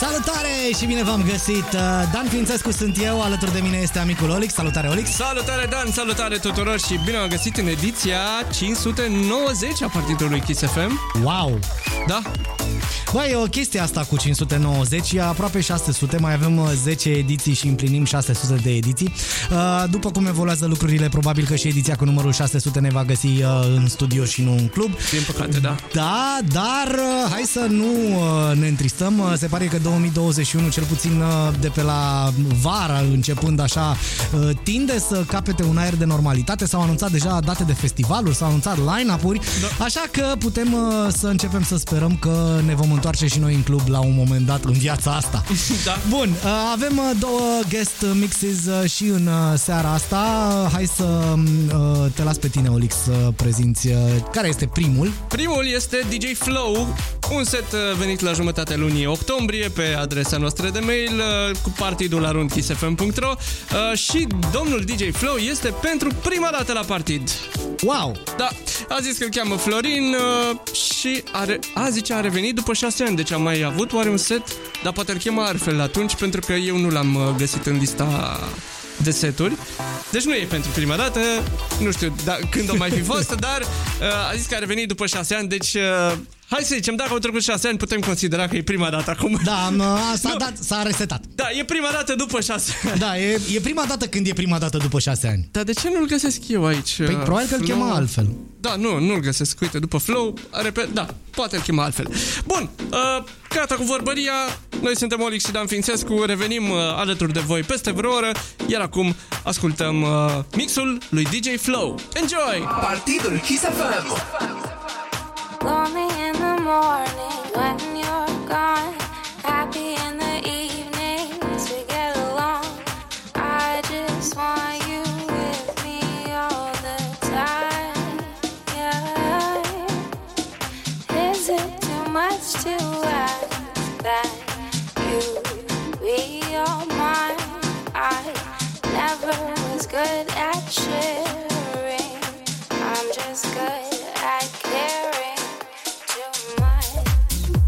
Salutare și bine v-am găsit! Dan Prințescu sunt eu, alături de mine este amicul Olix. Salutare, Olix! Salutare, Dan! Salutare tuturor și bine v-am găsit în ediția 590 a Partidului Kiss FM. Wow! Da! Băi, e o chestie asta cu 590, e aproape 600, mai avem 10 ediții și împlinim 600 de ediții. După cum evoluează lucrurile, probabil că și ediția cu numărul 600 ne va găsi în studio și nu în club. Din păcate, da. Da, dar hai să nu ne întristăm. Se pare că 2021, cel puțin de pe la vară, începând așa, tinde să capete un aer de normalitate. S-au anunțat deja date de festivaluri, s-au anunțat line-up-uri, da. Așa că putem să începem să sperăm că ne vom întoarce și noi în club la un moment dat în viața asta. Da. Bun, avem două guest mixes și în seara asta. Hai să te las pe tine, Olix, să prezinți care este primul. Primul este DJ Flow, un set venit la jumătatea lunii octombrie pe adresa noastră de mail cu partydul@kissfm.ro și domnul DJ Flow este pentru prima dată la partid. Wow! Da, a zis că îl cheamă Florin și a revenit după 6 ani, deci am mai avut oare un set, dar poate îl chema altfel atunci, pentru că eu nu l-am găsit în lista de seturi. Deci nu e pentru prima dată, nu știu când o mai fi fost, dar a zis că a revenit după 6 ani, deci... Hai să zicem, dacă au trecut 6 ani, putem considera că e prima dată acum. Da, s-a resetat. Da, e prima dată după 6 ani. Da, e prima dată când e prima dată după 6 ani. Dar de ce nu-l găsesc eu aici? Păi probabil că-l chema altfel. Da, nu-l găsesc. Uite, după Flow, repet, da, poate-l chema altfel. Bun, gata cu vorbăria. Noi suntem Olix și Dan Fințescu. Revenim alături de voi peste vreo oră. Iar acum ascultăm mixul lui DJ Flow. Enjoy! Partidul Kiss FM. Call me in the morning when you're gone. Happy in the evenings we get along. I just want you with me all the time. Yeah. Is it too much to ask that you be all mine? I never was good at sharing. I'm just good at caring. Thank you.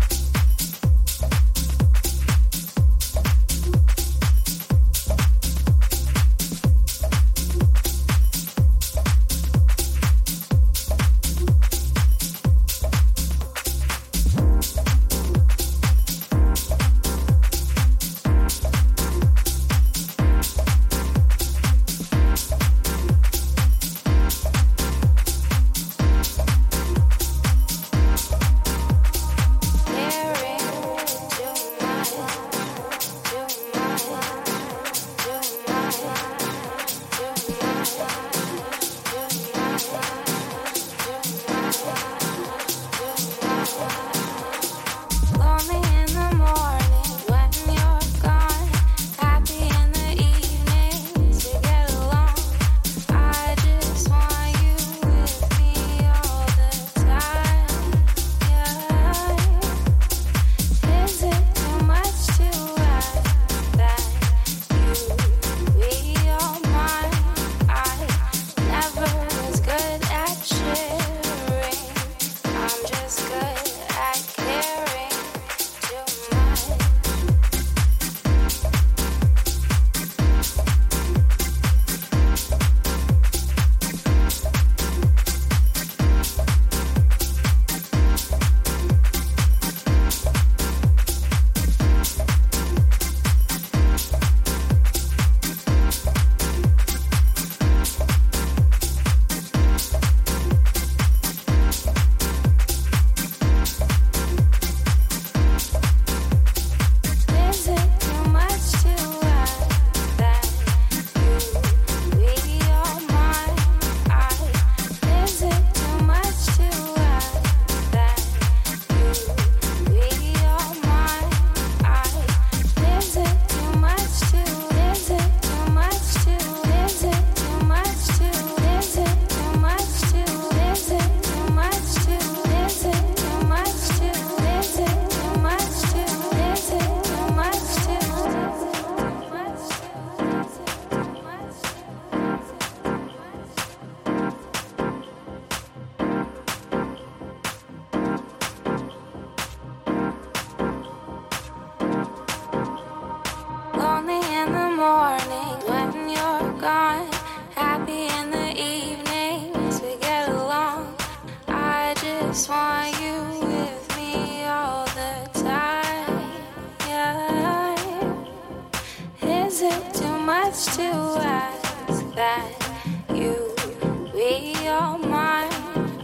be all mine.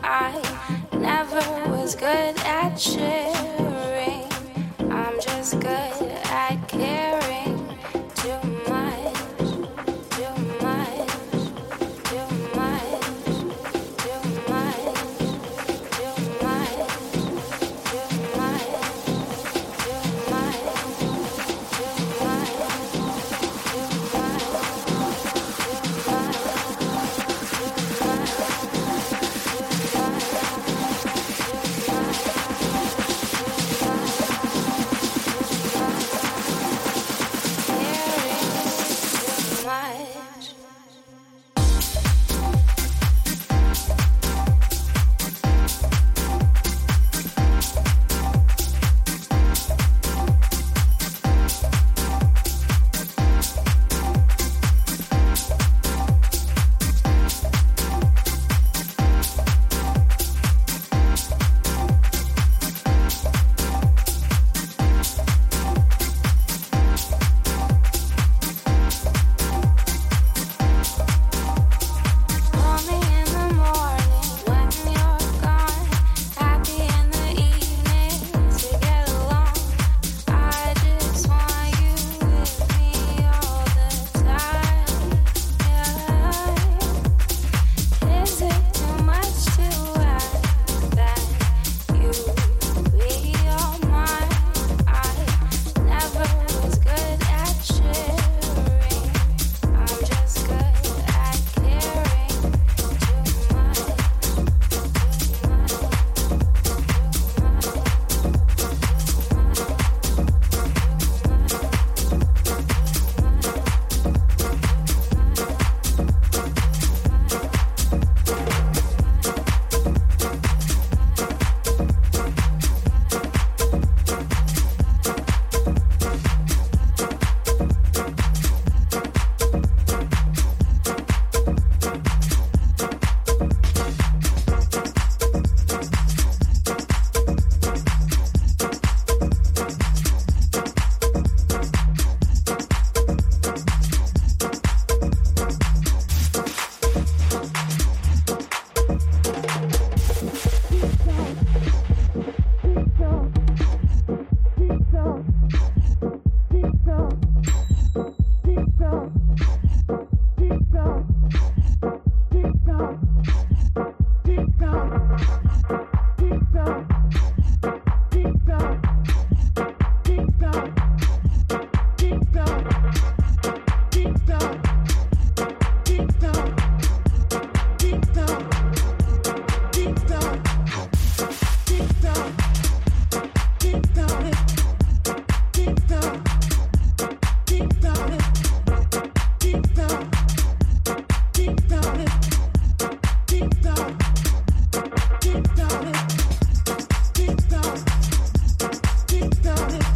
I never was good at sharing. I'm just good at caring. Too much, too much, too much, too much, too much, too much, too much,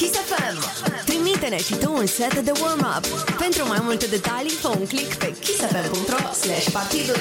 Kiss FM. Trimite-ne și tu un set de warm-up. Pentru mai multe detalii, fă un click pe kissfm.ro/partydul.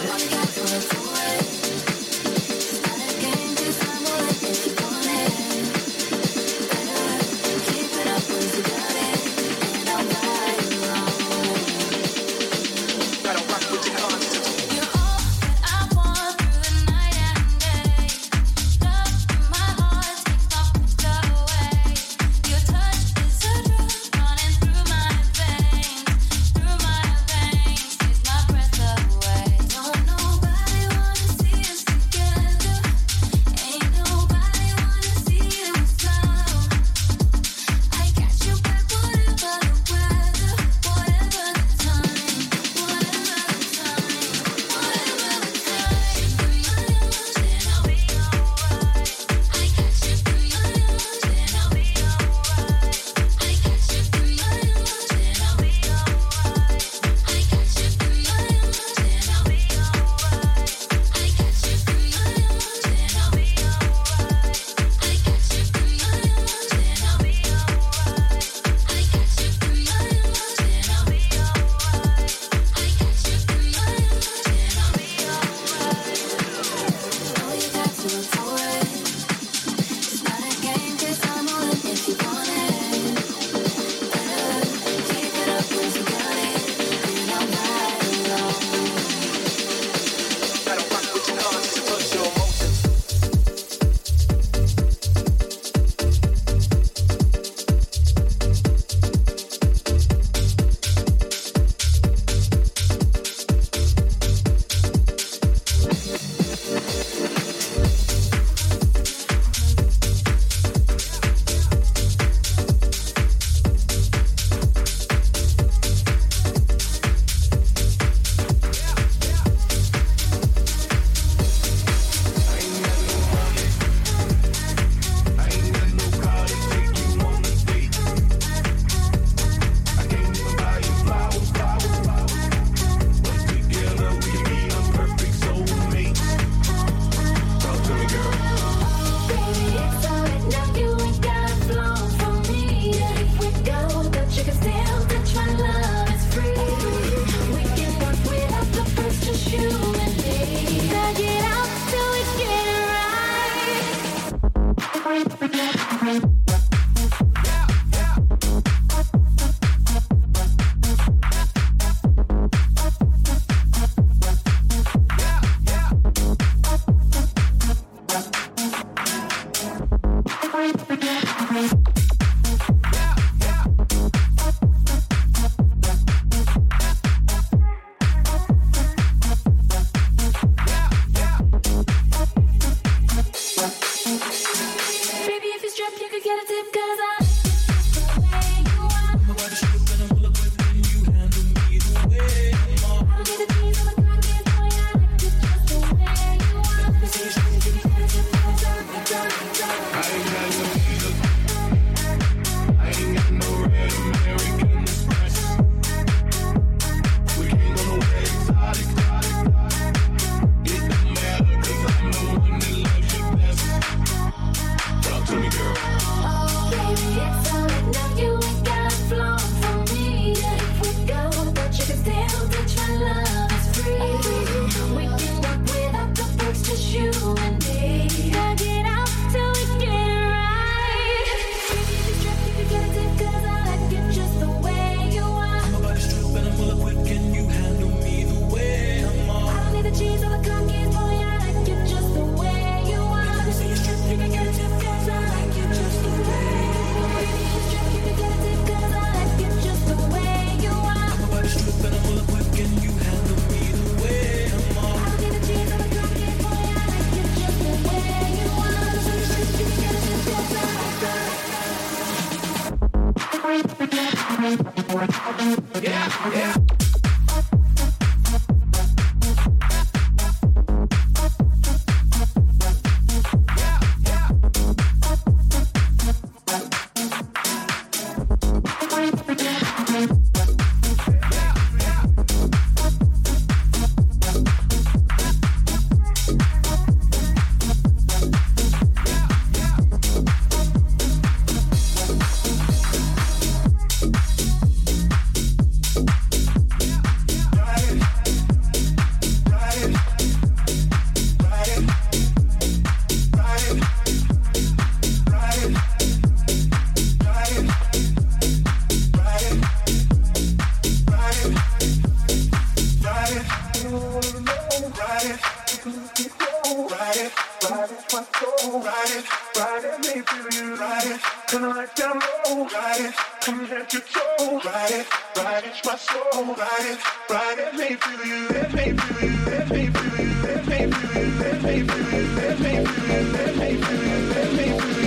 can let you go. Ride it, ride it, my soul. Ride it, let me feel you, let me feel you, let me feel you, let me feel you, let me feel you, let me feel you, let me feel you, let me feel you, let me feel you, let me feel you, let me feel you.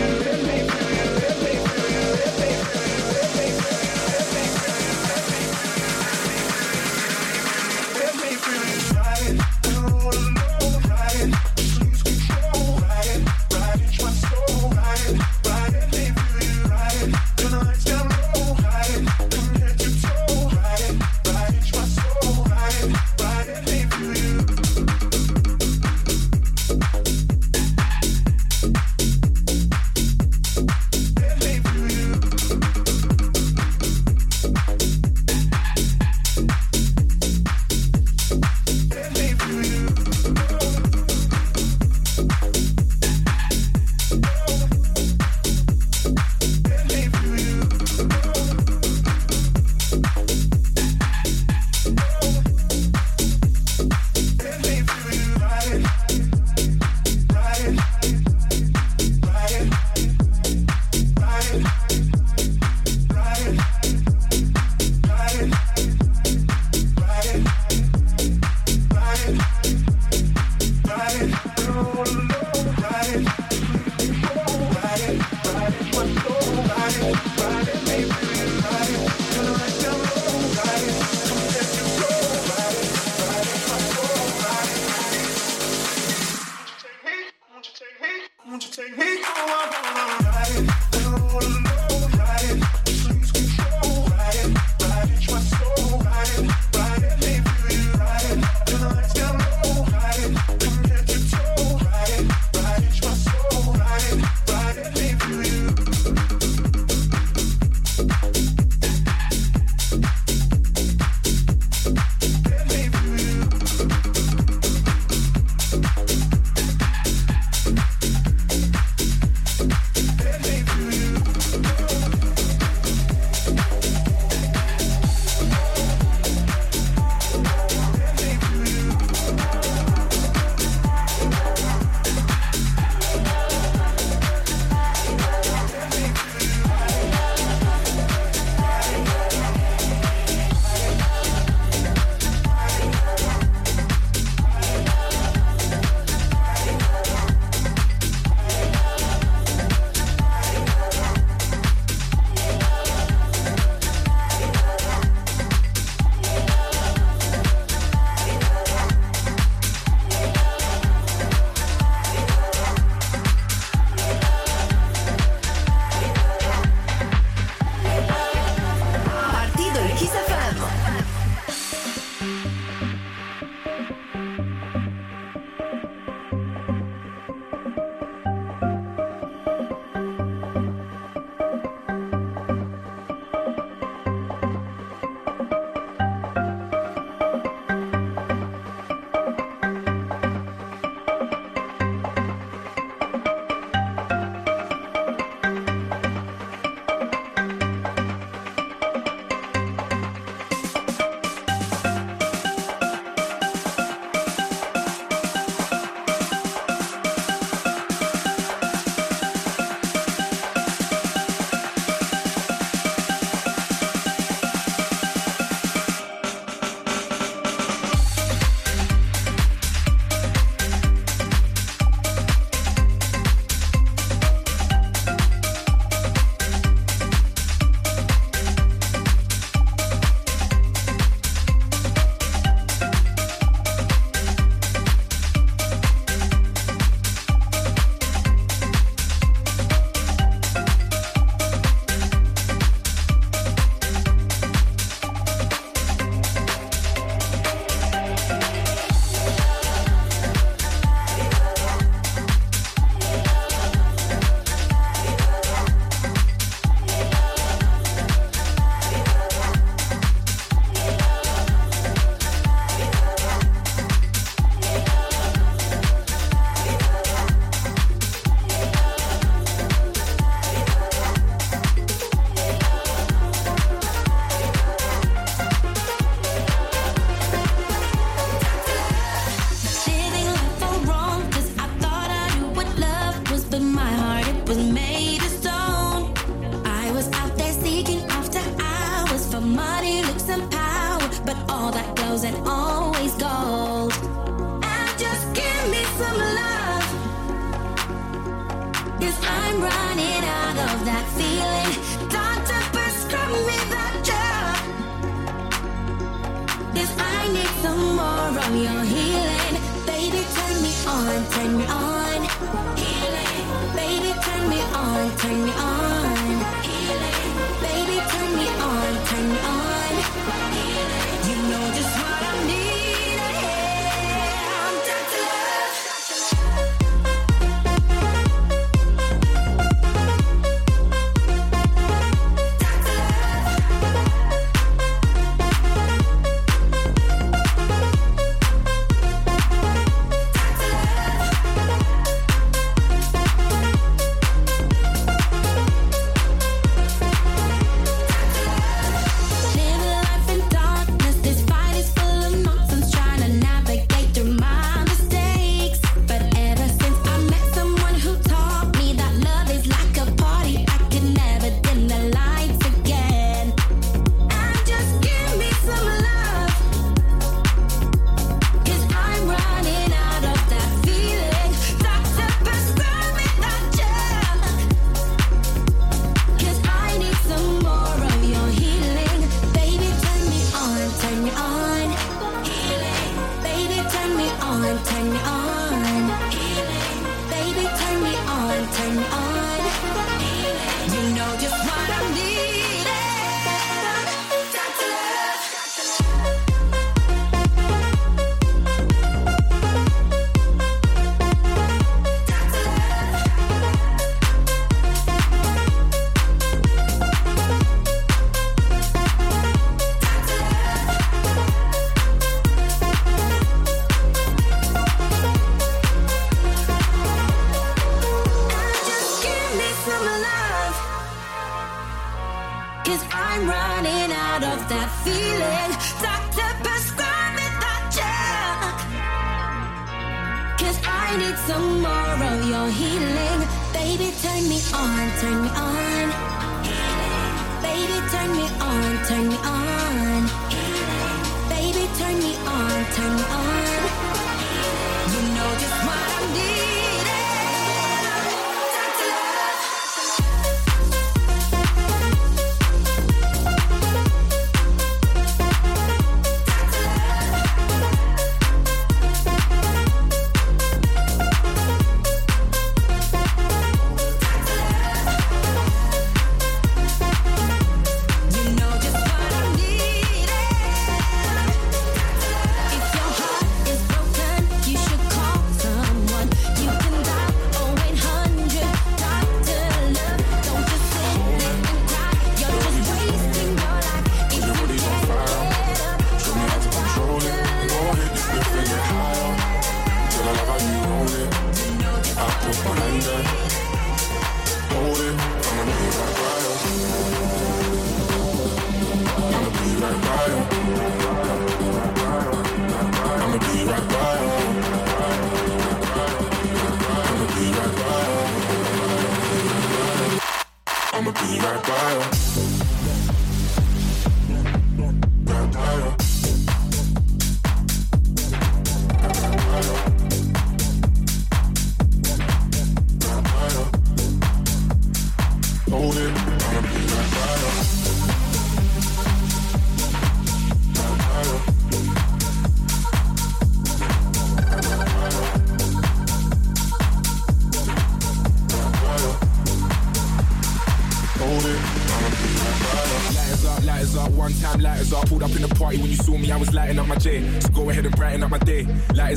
wasn't always gold. And just give me some love, 'cause I'm running out of that feeling. Doctor, prescribe me that drug, 'cause I need some more of your healing. Baby, turn me on, turn me on. Healing, baby, turn me on, turn me on. Healing, baby, turn me on, turn me on. Healing, you know just what I'm needing. Yeah, I'm down to love.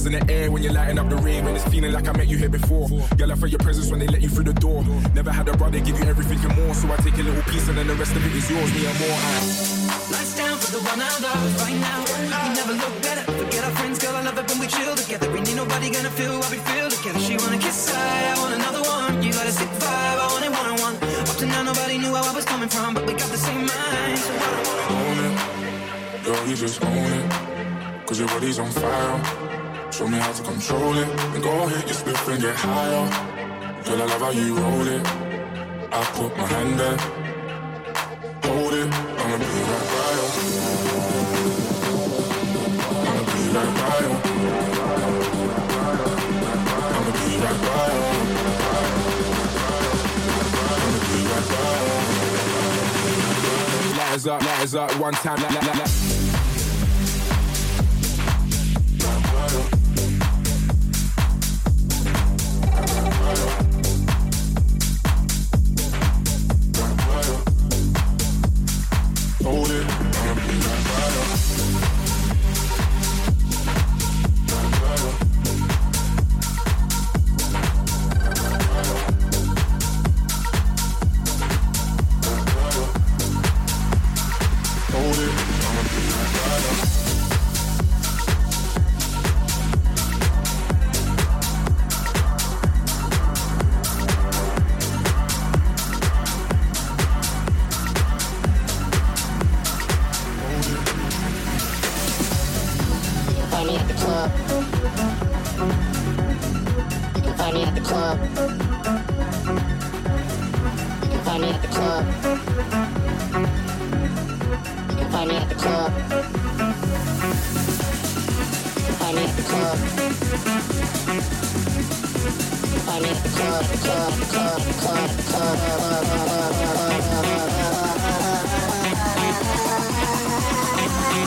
In the air when you're lighting up the ring, when it's feeling like I met you here before. Girl, I felt your presence when they let you through the door. Never had a brother give you everything and more, so I take a little piece and then the rest of it is yours. Me and more. Lights down for the one I love right now. We can never look better. Forget our friends, girl, I love it when we chill together. We need nobody gonna feel what we feel together. She wanna kiss, I want another one. You got a sick vibe, I want it one-on-one. Up to now nobody knew where I was coming from, but we got the same mind. So own it, girl, you just own it, 'cause your body's on fire. Show me how to control it. Then go ahead, you spliff and get higher. Girl, I love how you roll it. I put my hand there. Hold it, I'ma be right by you. lighters up, one time,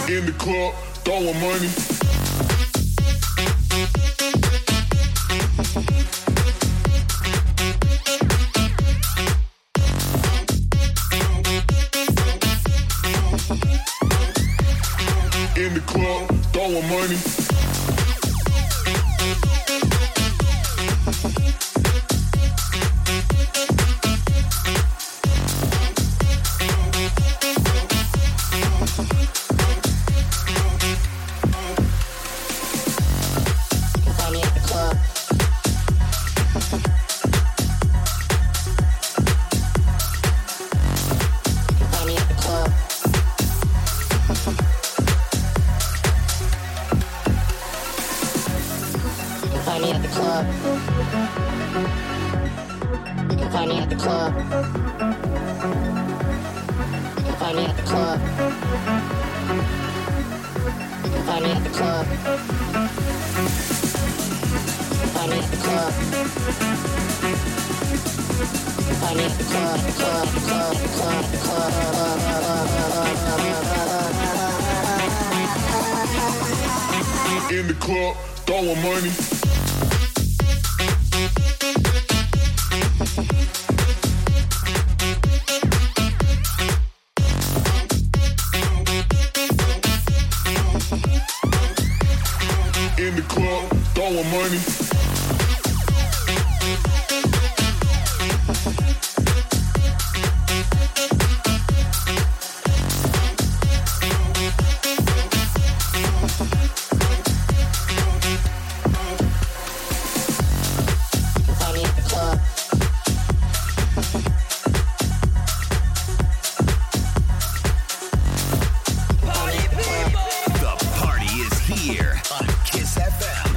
in the club, throwing money. In the club, throwing money. Kiss FM.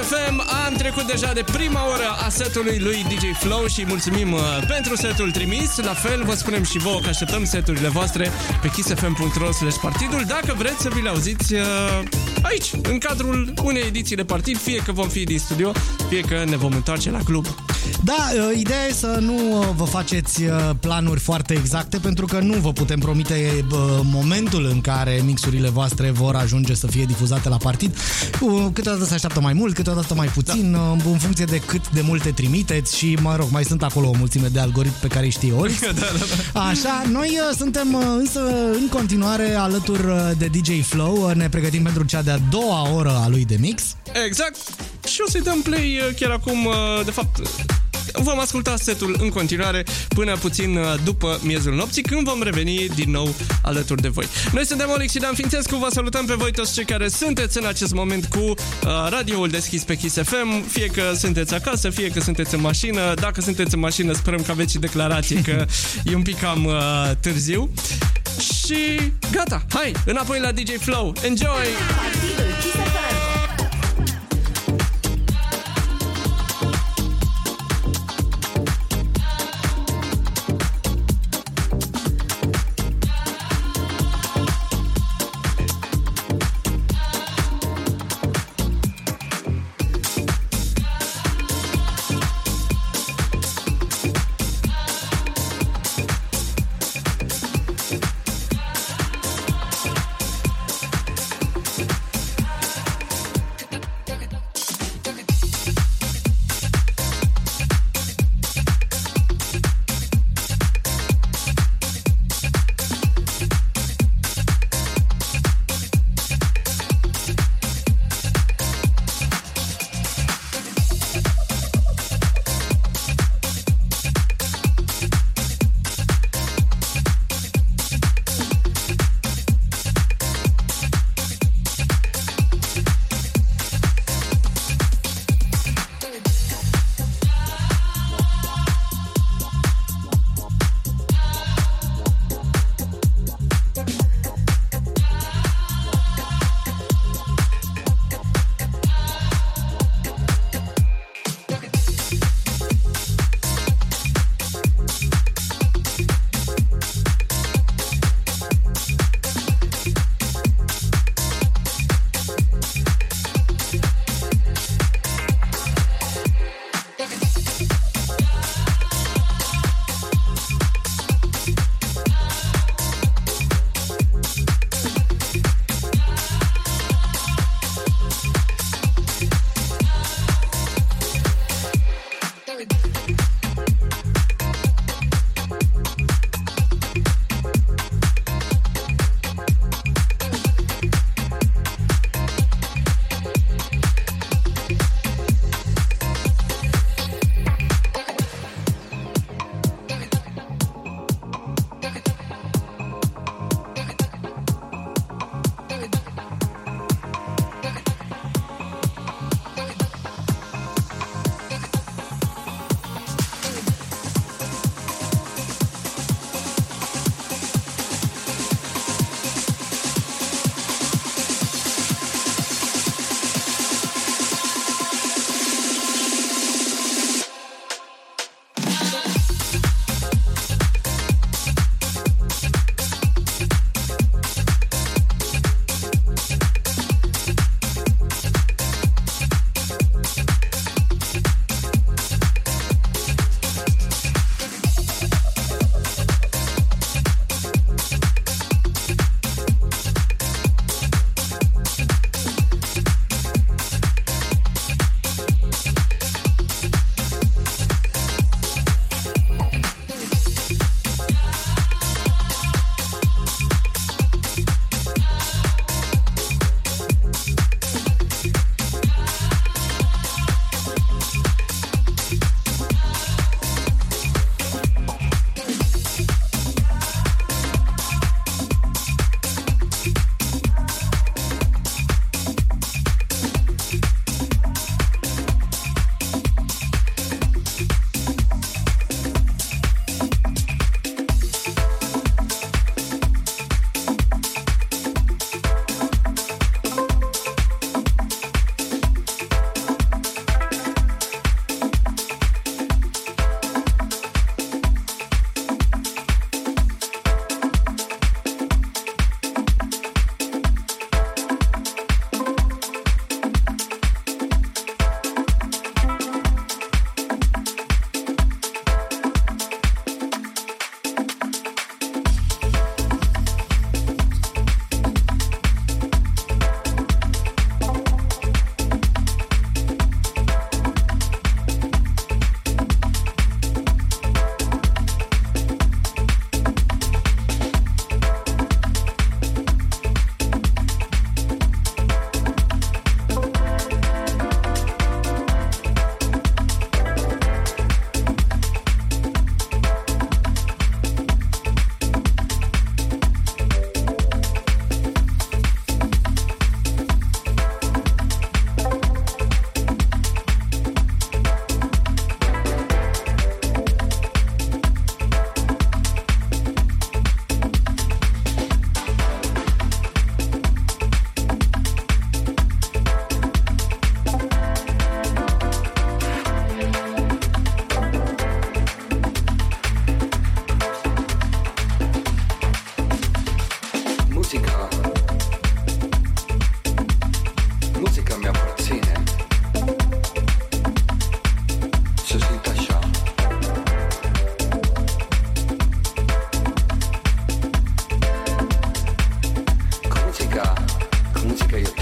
Kiss FM. Am trecut deja de prima oră a setului lui DJ Flow și mulțumim pentru setul trimis. La fel, vă spunem și vouă că așteptăm seturile voastre pe kissfm.ro/partidul. Dacă vreți să vi le auziți aici, în cadrul unei ediții de partid, fie că vom fi din studio, fie că ne vom întoarce la club. Da, ideea e să nu vă faceți planuri foarte exacte, pentru că nu vă putem promite momentul în care mixurile voastre vor ajunge să fie difuzate la partid. Câteodată se așteaptă mai mult, câteodată mai puțin, da, în funcție de cât de multe trimiteți și, mă rog, mai sunt acolo o mulțime de algoritmi pe care îi știe Olix. Da, da, da. Așa, noi suntem însă în continuare alături de DJ Flow, ne pregătim pentru cea de-a doua oră a lui de mix. Exact, și o să-i dăm play chiar acum, de fapt... Vom asculta setul în continuare până puțin după miezul nopții, când vom reveni din nou alături de voi. Noi suntem Olix și Dan Prințescu, vă salutăm pe voi toți cei care sunteți în acest moment cu radioul deschis pe Kiss FM, fie că sunteți acasă, fie că sunteți în mașină. Dacă sunteți în mașină, sperăm că aveți și declarații, că e un pic cam târziu. Și gata, hai, înapoi la DJ Flow. Enjoy!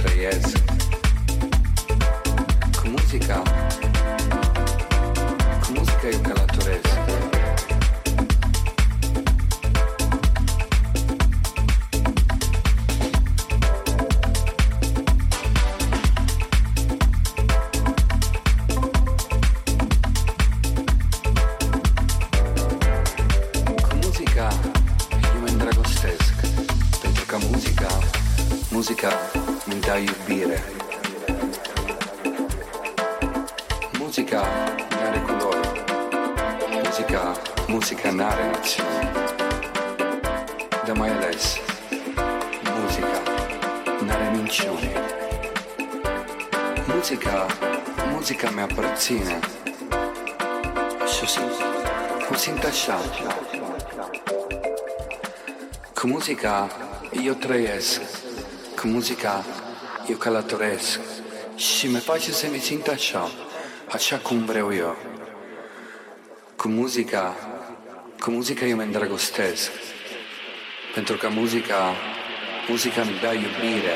trăiesc cu muzica, cu muzica eu călătoresc. Muzica mi dă iubire. Muzica n-are culori. Muzica n-are națiuni. Dar mai ales, muzica n-are minciuni. Muzica mi-aparține. Și o simt așa. Cu muzica eu trăiesc. Cu muzica eu călătoresc și mi face să mi simt așa cum vreau eu. Cu muzica eu mă îndrăgostesc, pentru că muzica mi dă iubire.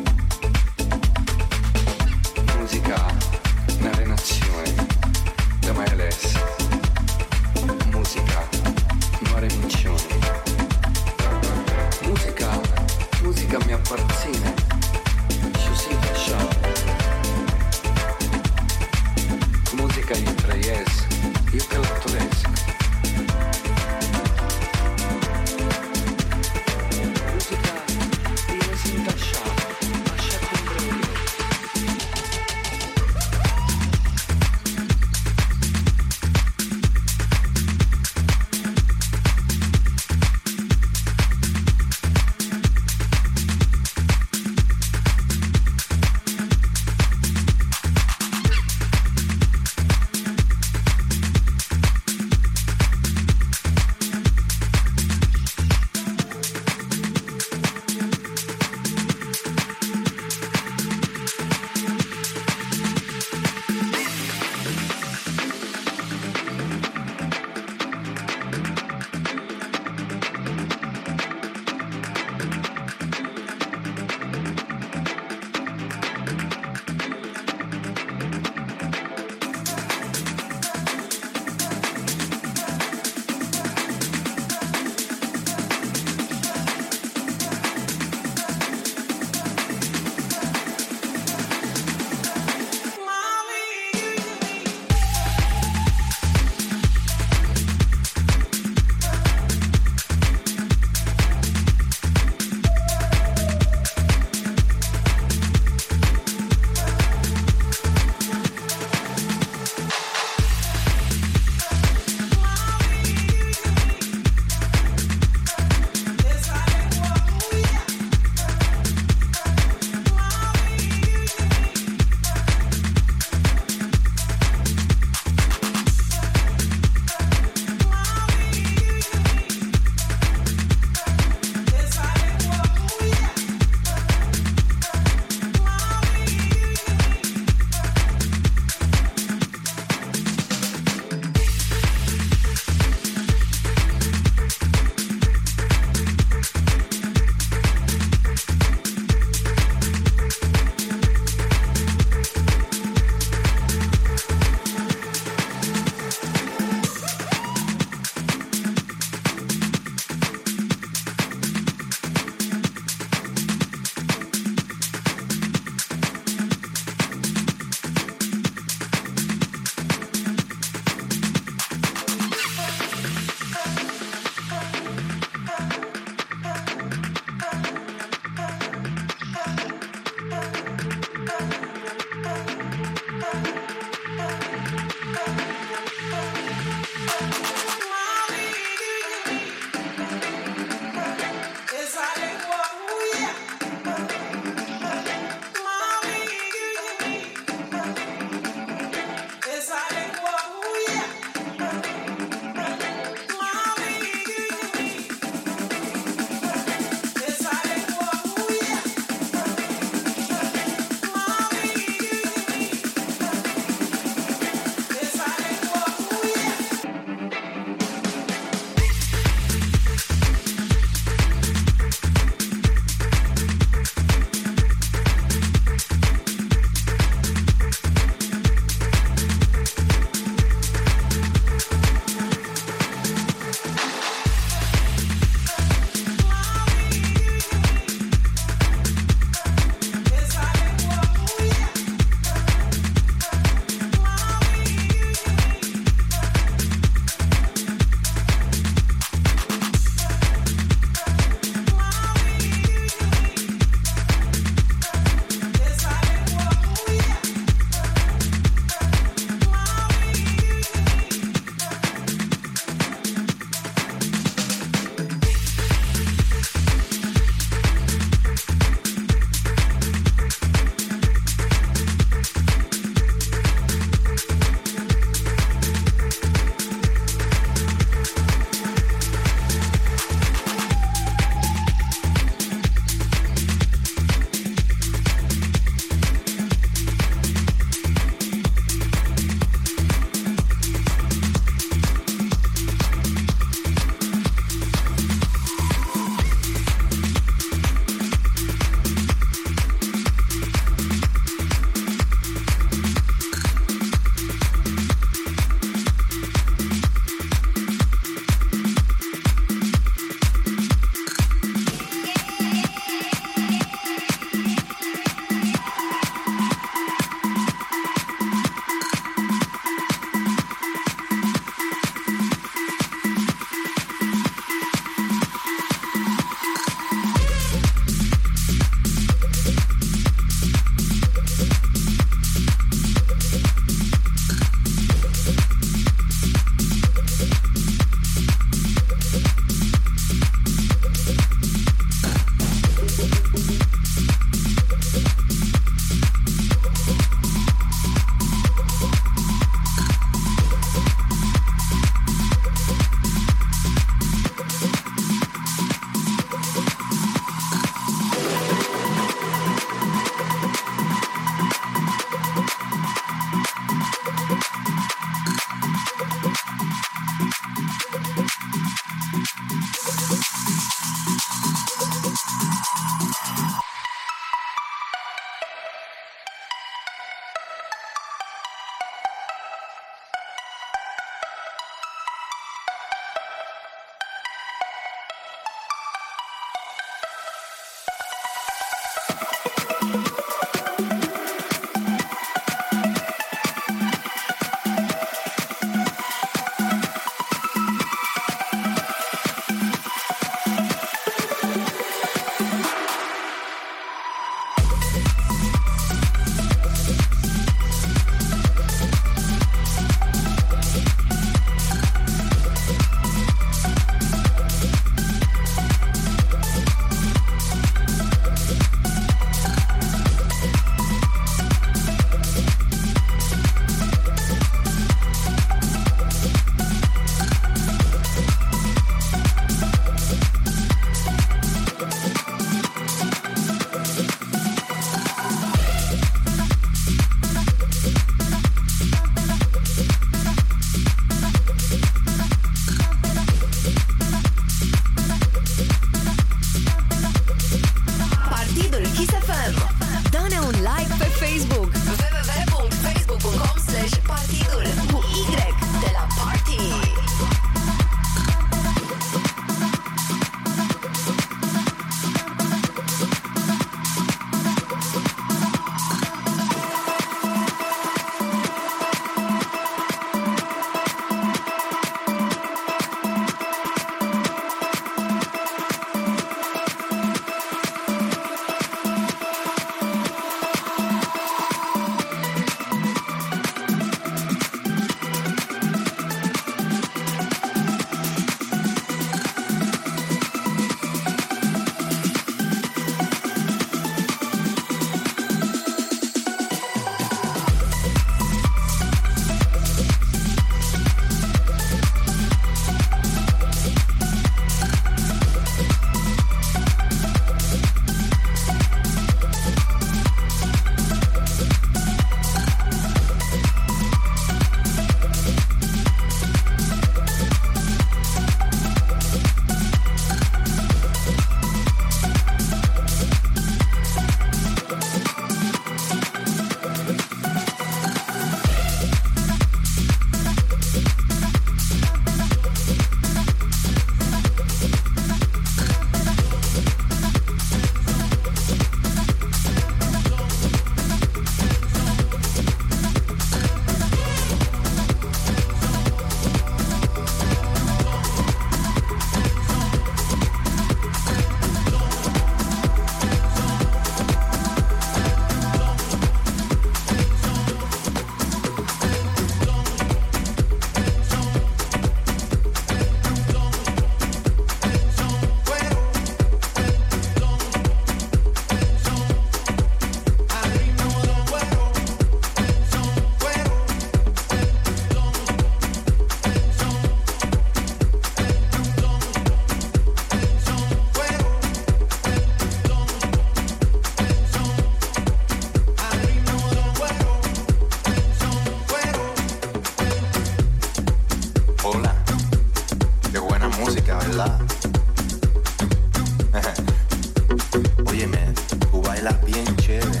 chévere.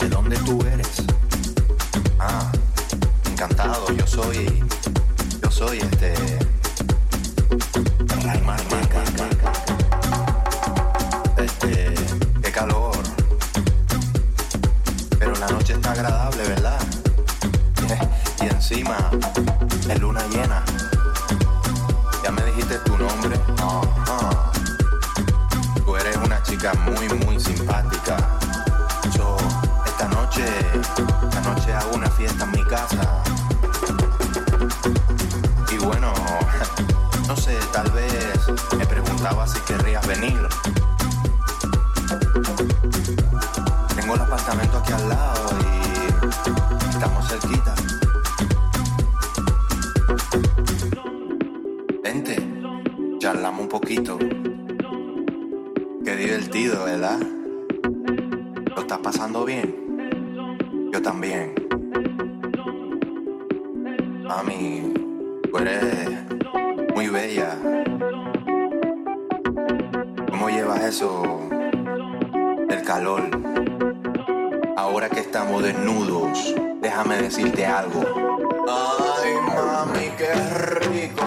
¿De dónde tú eres? Ah, encantado, yo soy Raymar. Qué calor. Pero la noche está agradable, ¿verdad? Y encima es luna llena. ¿Ya me dijiste tu nombre? Ajá. Tú eres una chica muy, muy simpática. Yo esta noche hago una fiesta en mi casa. Y bueno, no sé, tal vez me preguntaba si querrías venir. Tengo el apartamento aquí al lado y estamos cerquita. Vente, charlamos un poquito. Qué divertido, ¿verdad? ¿Lo estás pasando bien? Yo también. Mami, tú eres muy bella. ¿Cómo llevas eso del calor? Ahora que estamos desnudos, déjame decirte algo. Ay, mami, qué rico.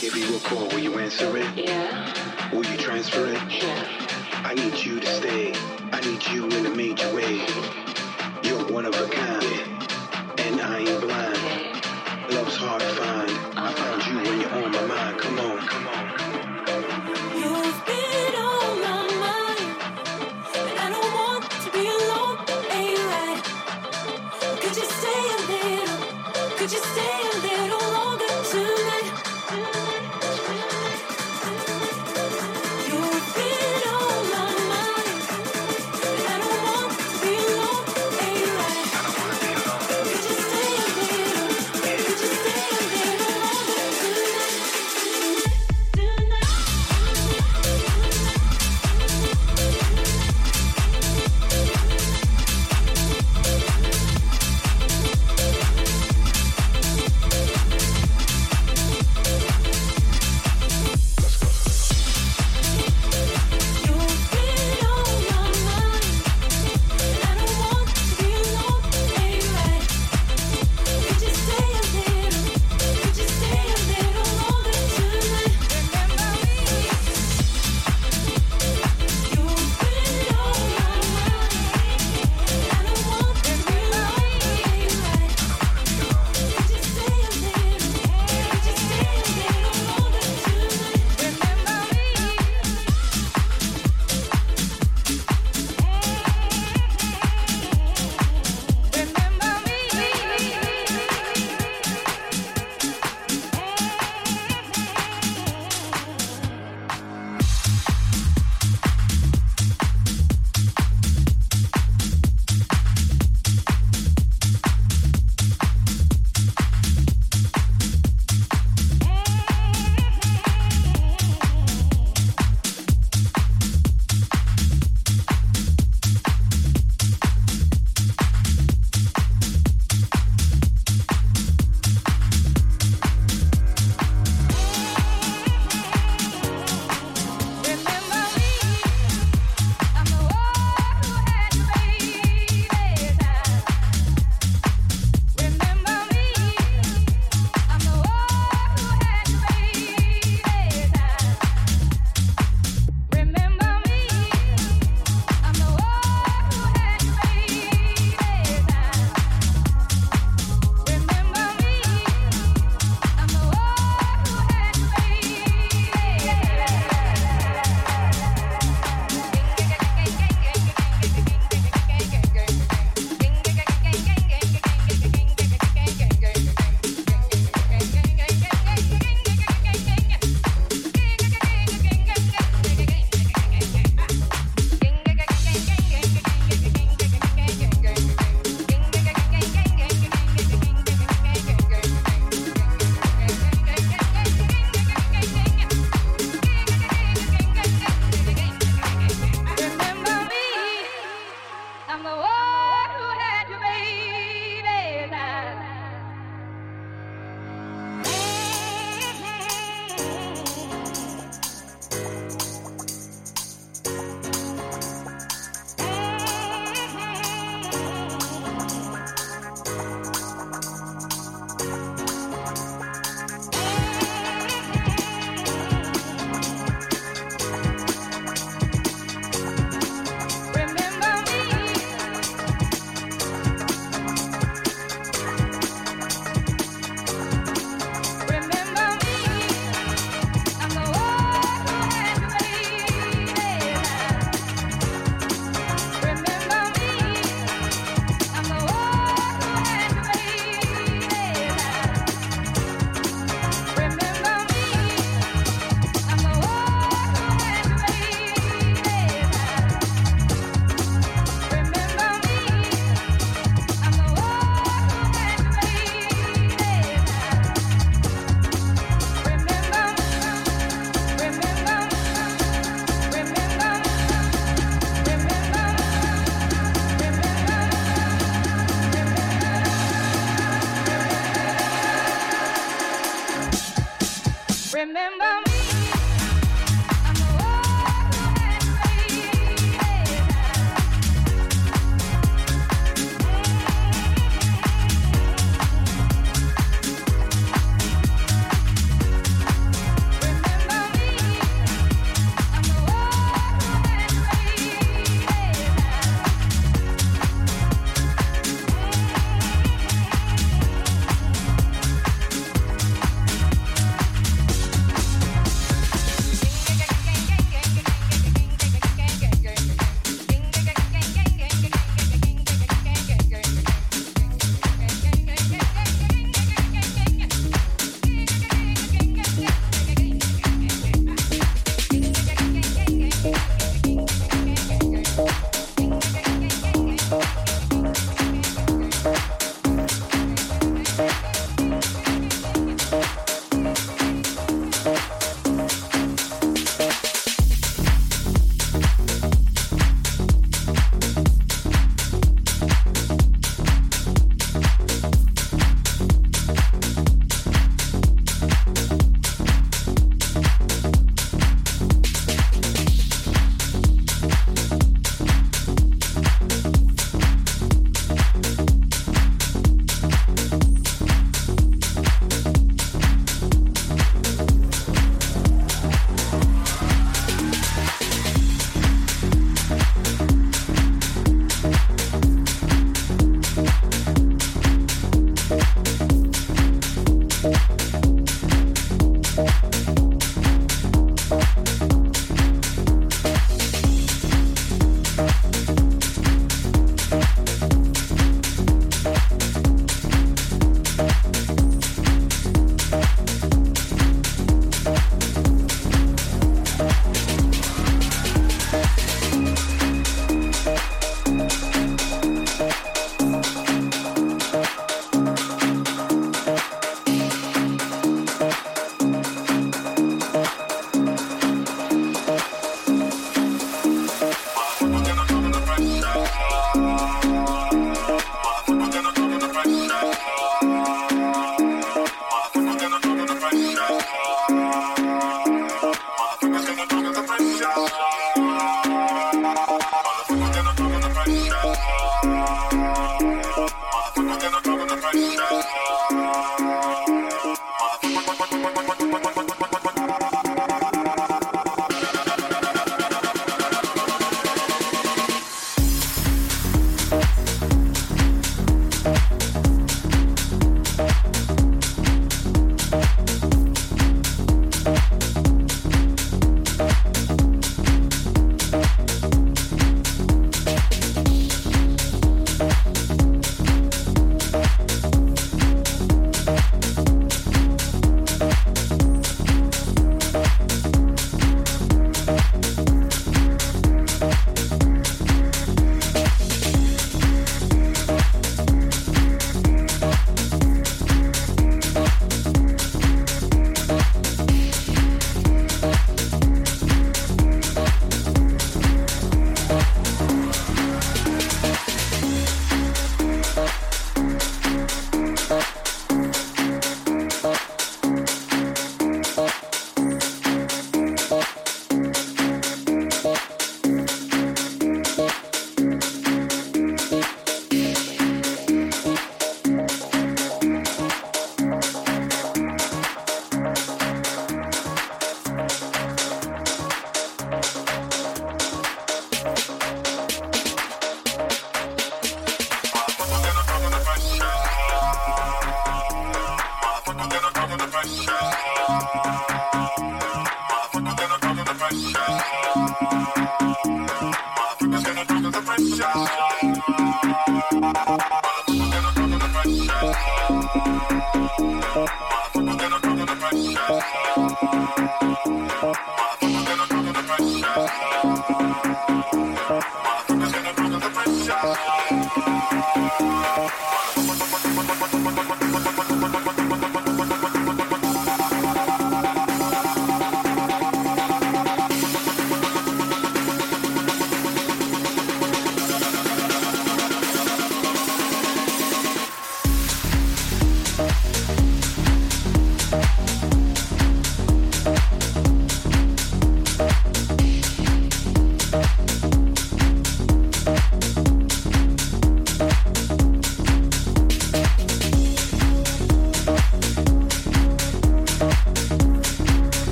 give you a call, will you answer it? Yeah. Will you transfer it? Yeah. I need you to stay. I need you in a major way. You're one of a kind, and I ain't blind. Love's hard to find. I found you when you're on my mind. Come on, come on.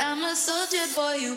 I'm a soldier for you.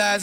And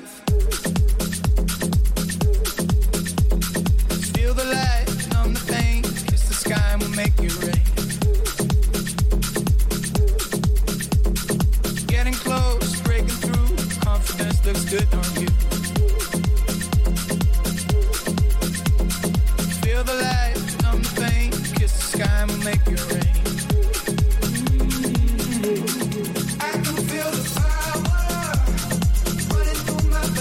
Feel the light, numb the pain, kiss the sky and we'll make it rain. Getting close, breaking through, confidence looks good on you. Feel the light, numb the pain, kiss the sky and we'll make it rain. I can feel the power. My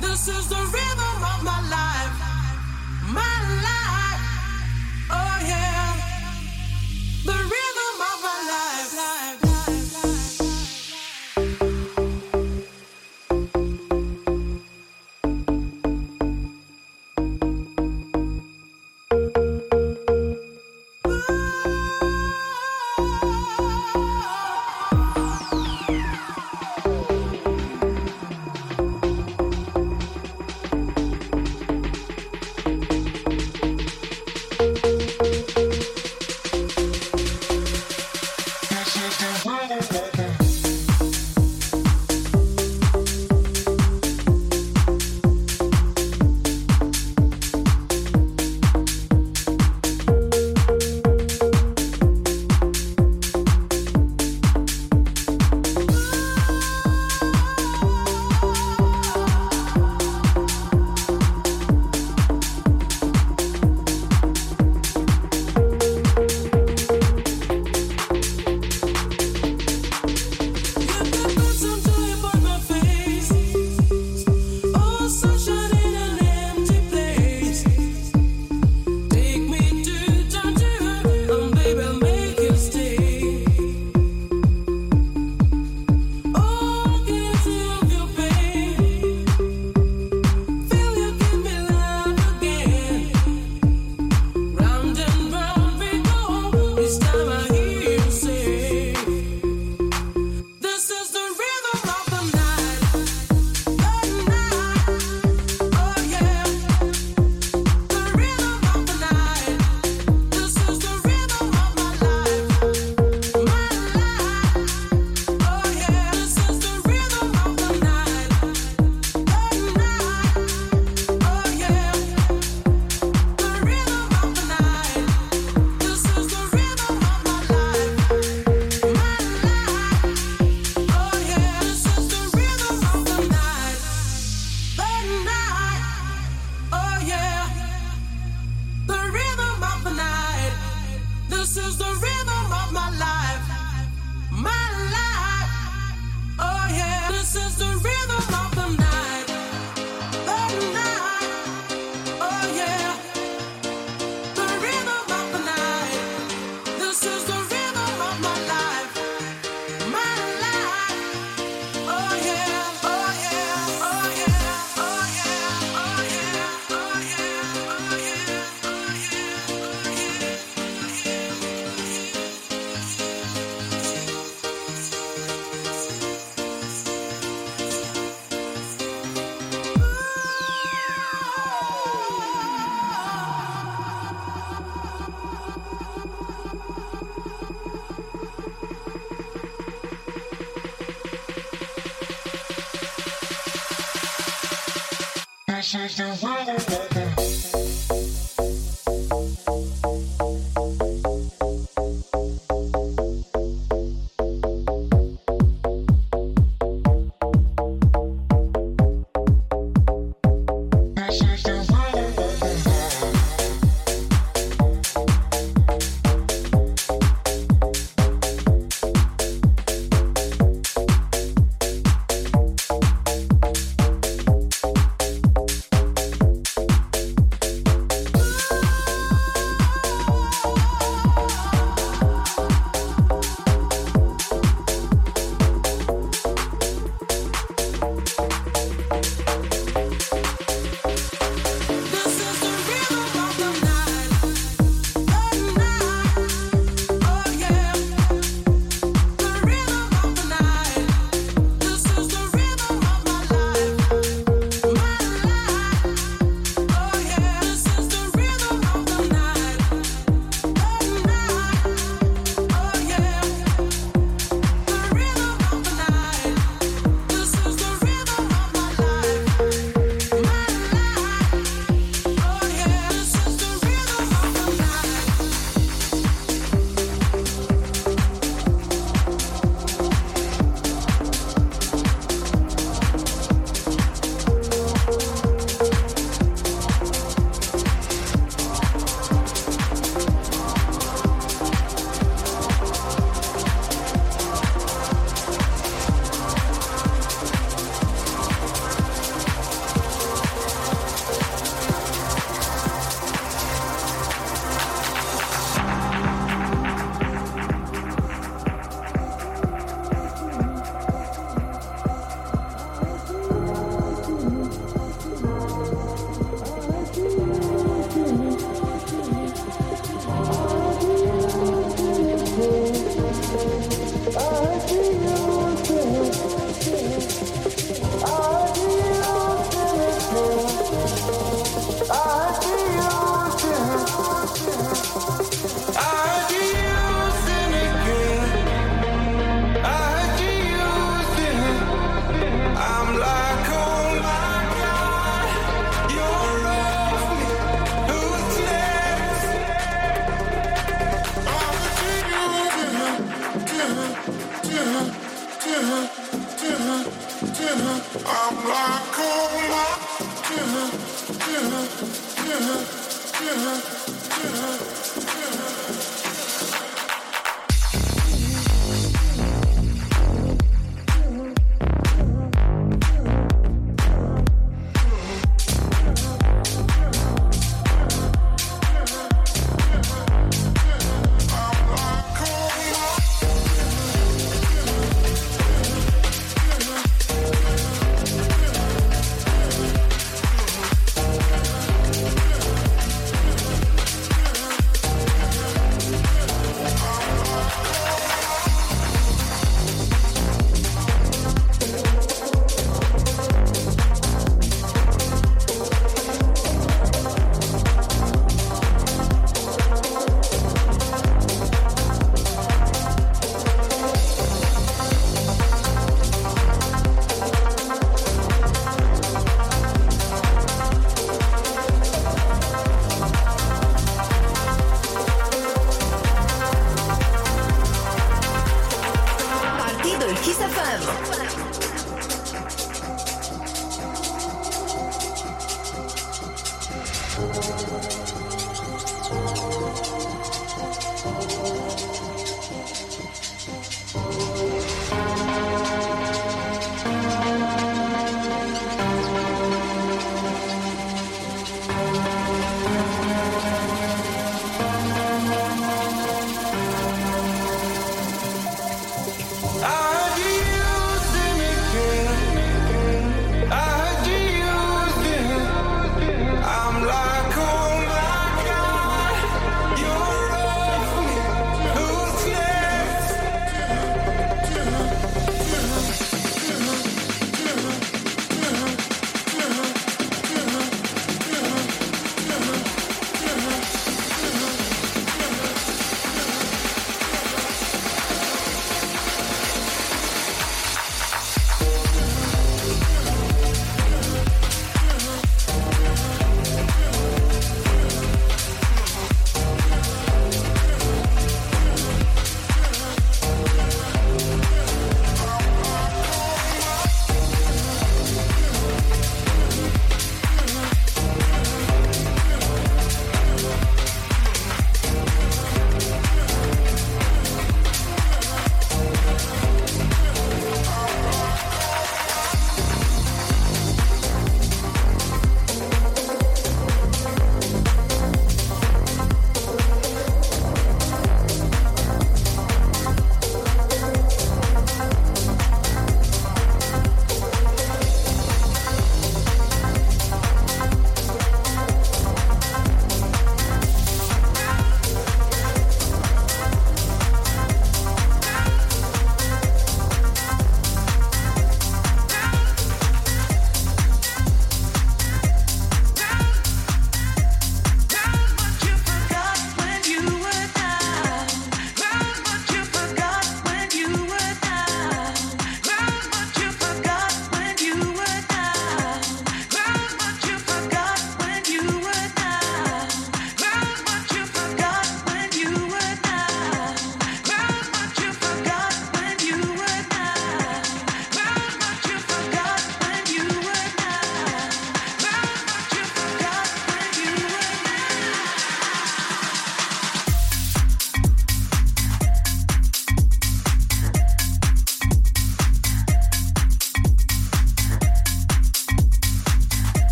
This is the rhythm of I'm like, oh my.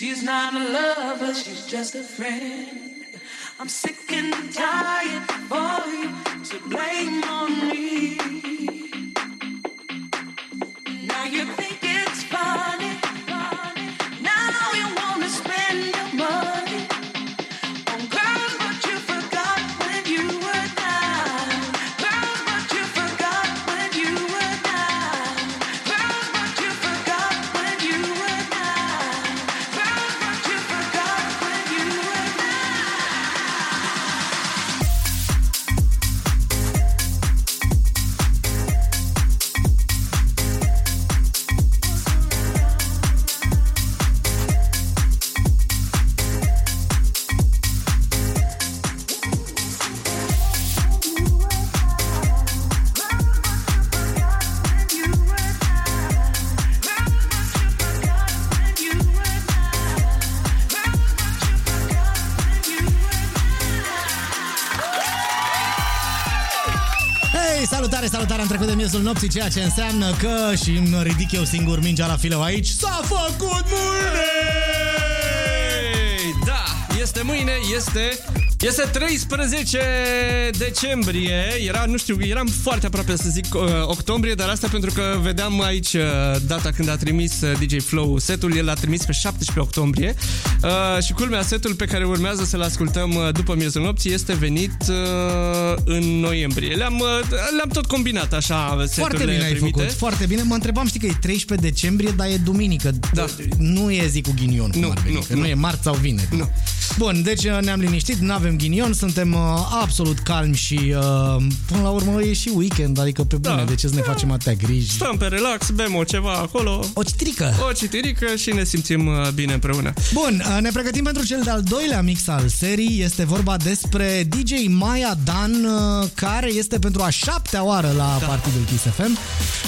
She's not a lover, she's just a friend. I'm sick and tired for you to blame on me. Now you think it's funny. Now you want to spend your money on girls, but you forgot when you were down. Girls, but you forgot when you were down. Girls, but you forgot when you were down. Girls, but you forgot when you were down. Salutare, am trecut de miezul nopții, ceea ce înseamnă că, și îmi ridic eu singur mingea la fileu aici, s-a făcut mâine! Da, este mâine, este 13 decembrie, eram foarte aproape să zic octombrie, dar asta pentru că vedeam aici data când a trimis DJ Flow setul, el l-a trimis pe 17 octombrie și culmea, setul pe care urmează să-l ascultăm după miezul nopții este venit în noiembrie. Le-am tot combinat așa seturile primite. Foarte bine ai făcut, foarte bine. Mă întrebam, știi că e 13 decembrie, dar e duminică. Da. Nu e zi cu ghinion. Nu e marți sau vineri. Nu. Bun, deci ne-am liniștit, n-avem ghinion, suntem absolut calmi și până la urmă e și weekend, adică pe bune, da. De ce să ne facem atâtea griji? Stăm pe relax, bem o ceva acolo. O citirică și ne simțim bine împreună. Bun, ne pregătim pentru cel de-al doilea mix al serii, este vorba despre DJ Maiadan, care este pentru a 7-a oară la Partydul Kiss FM.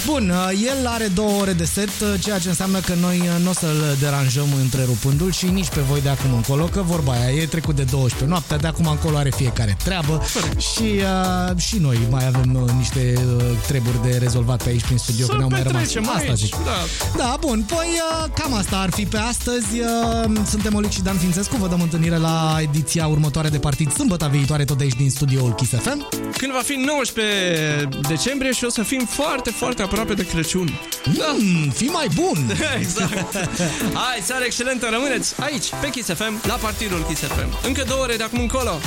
Bun, el are 2 ore de set, ceea ce înseamnă că noi nu o să-l deranjăm întrerupându-l și nici pe voi de acum încolo, că vorba aia e trecut de 12 noaptea, de acum încolo are fiecare treabă și și noi mai avem niște treburi de rezolvat pe aici prin studio, că ne-au mai rămas. Asta zic. Da, bun, păi cam asta ar fi pe astăzi. Suntem Olix și Dan Prințescu, vă dăm întâlnire la ediția următoare de Partyd sâmbătă viitoare, tot de aici din studioul Kiss FM. Când va fi 19 decembrie și o să fim foarte, foarte aproape de Crăciun. Da. Fii mai bun! Exact! Hai, seară excelentă, rămâneți aici, pe Kiss FM, la Partydul Kiss FM. Încă 2 ore de acum încolo.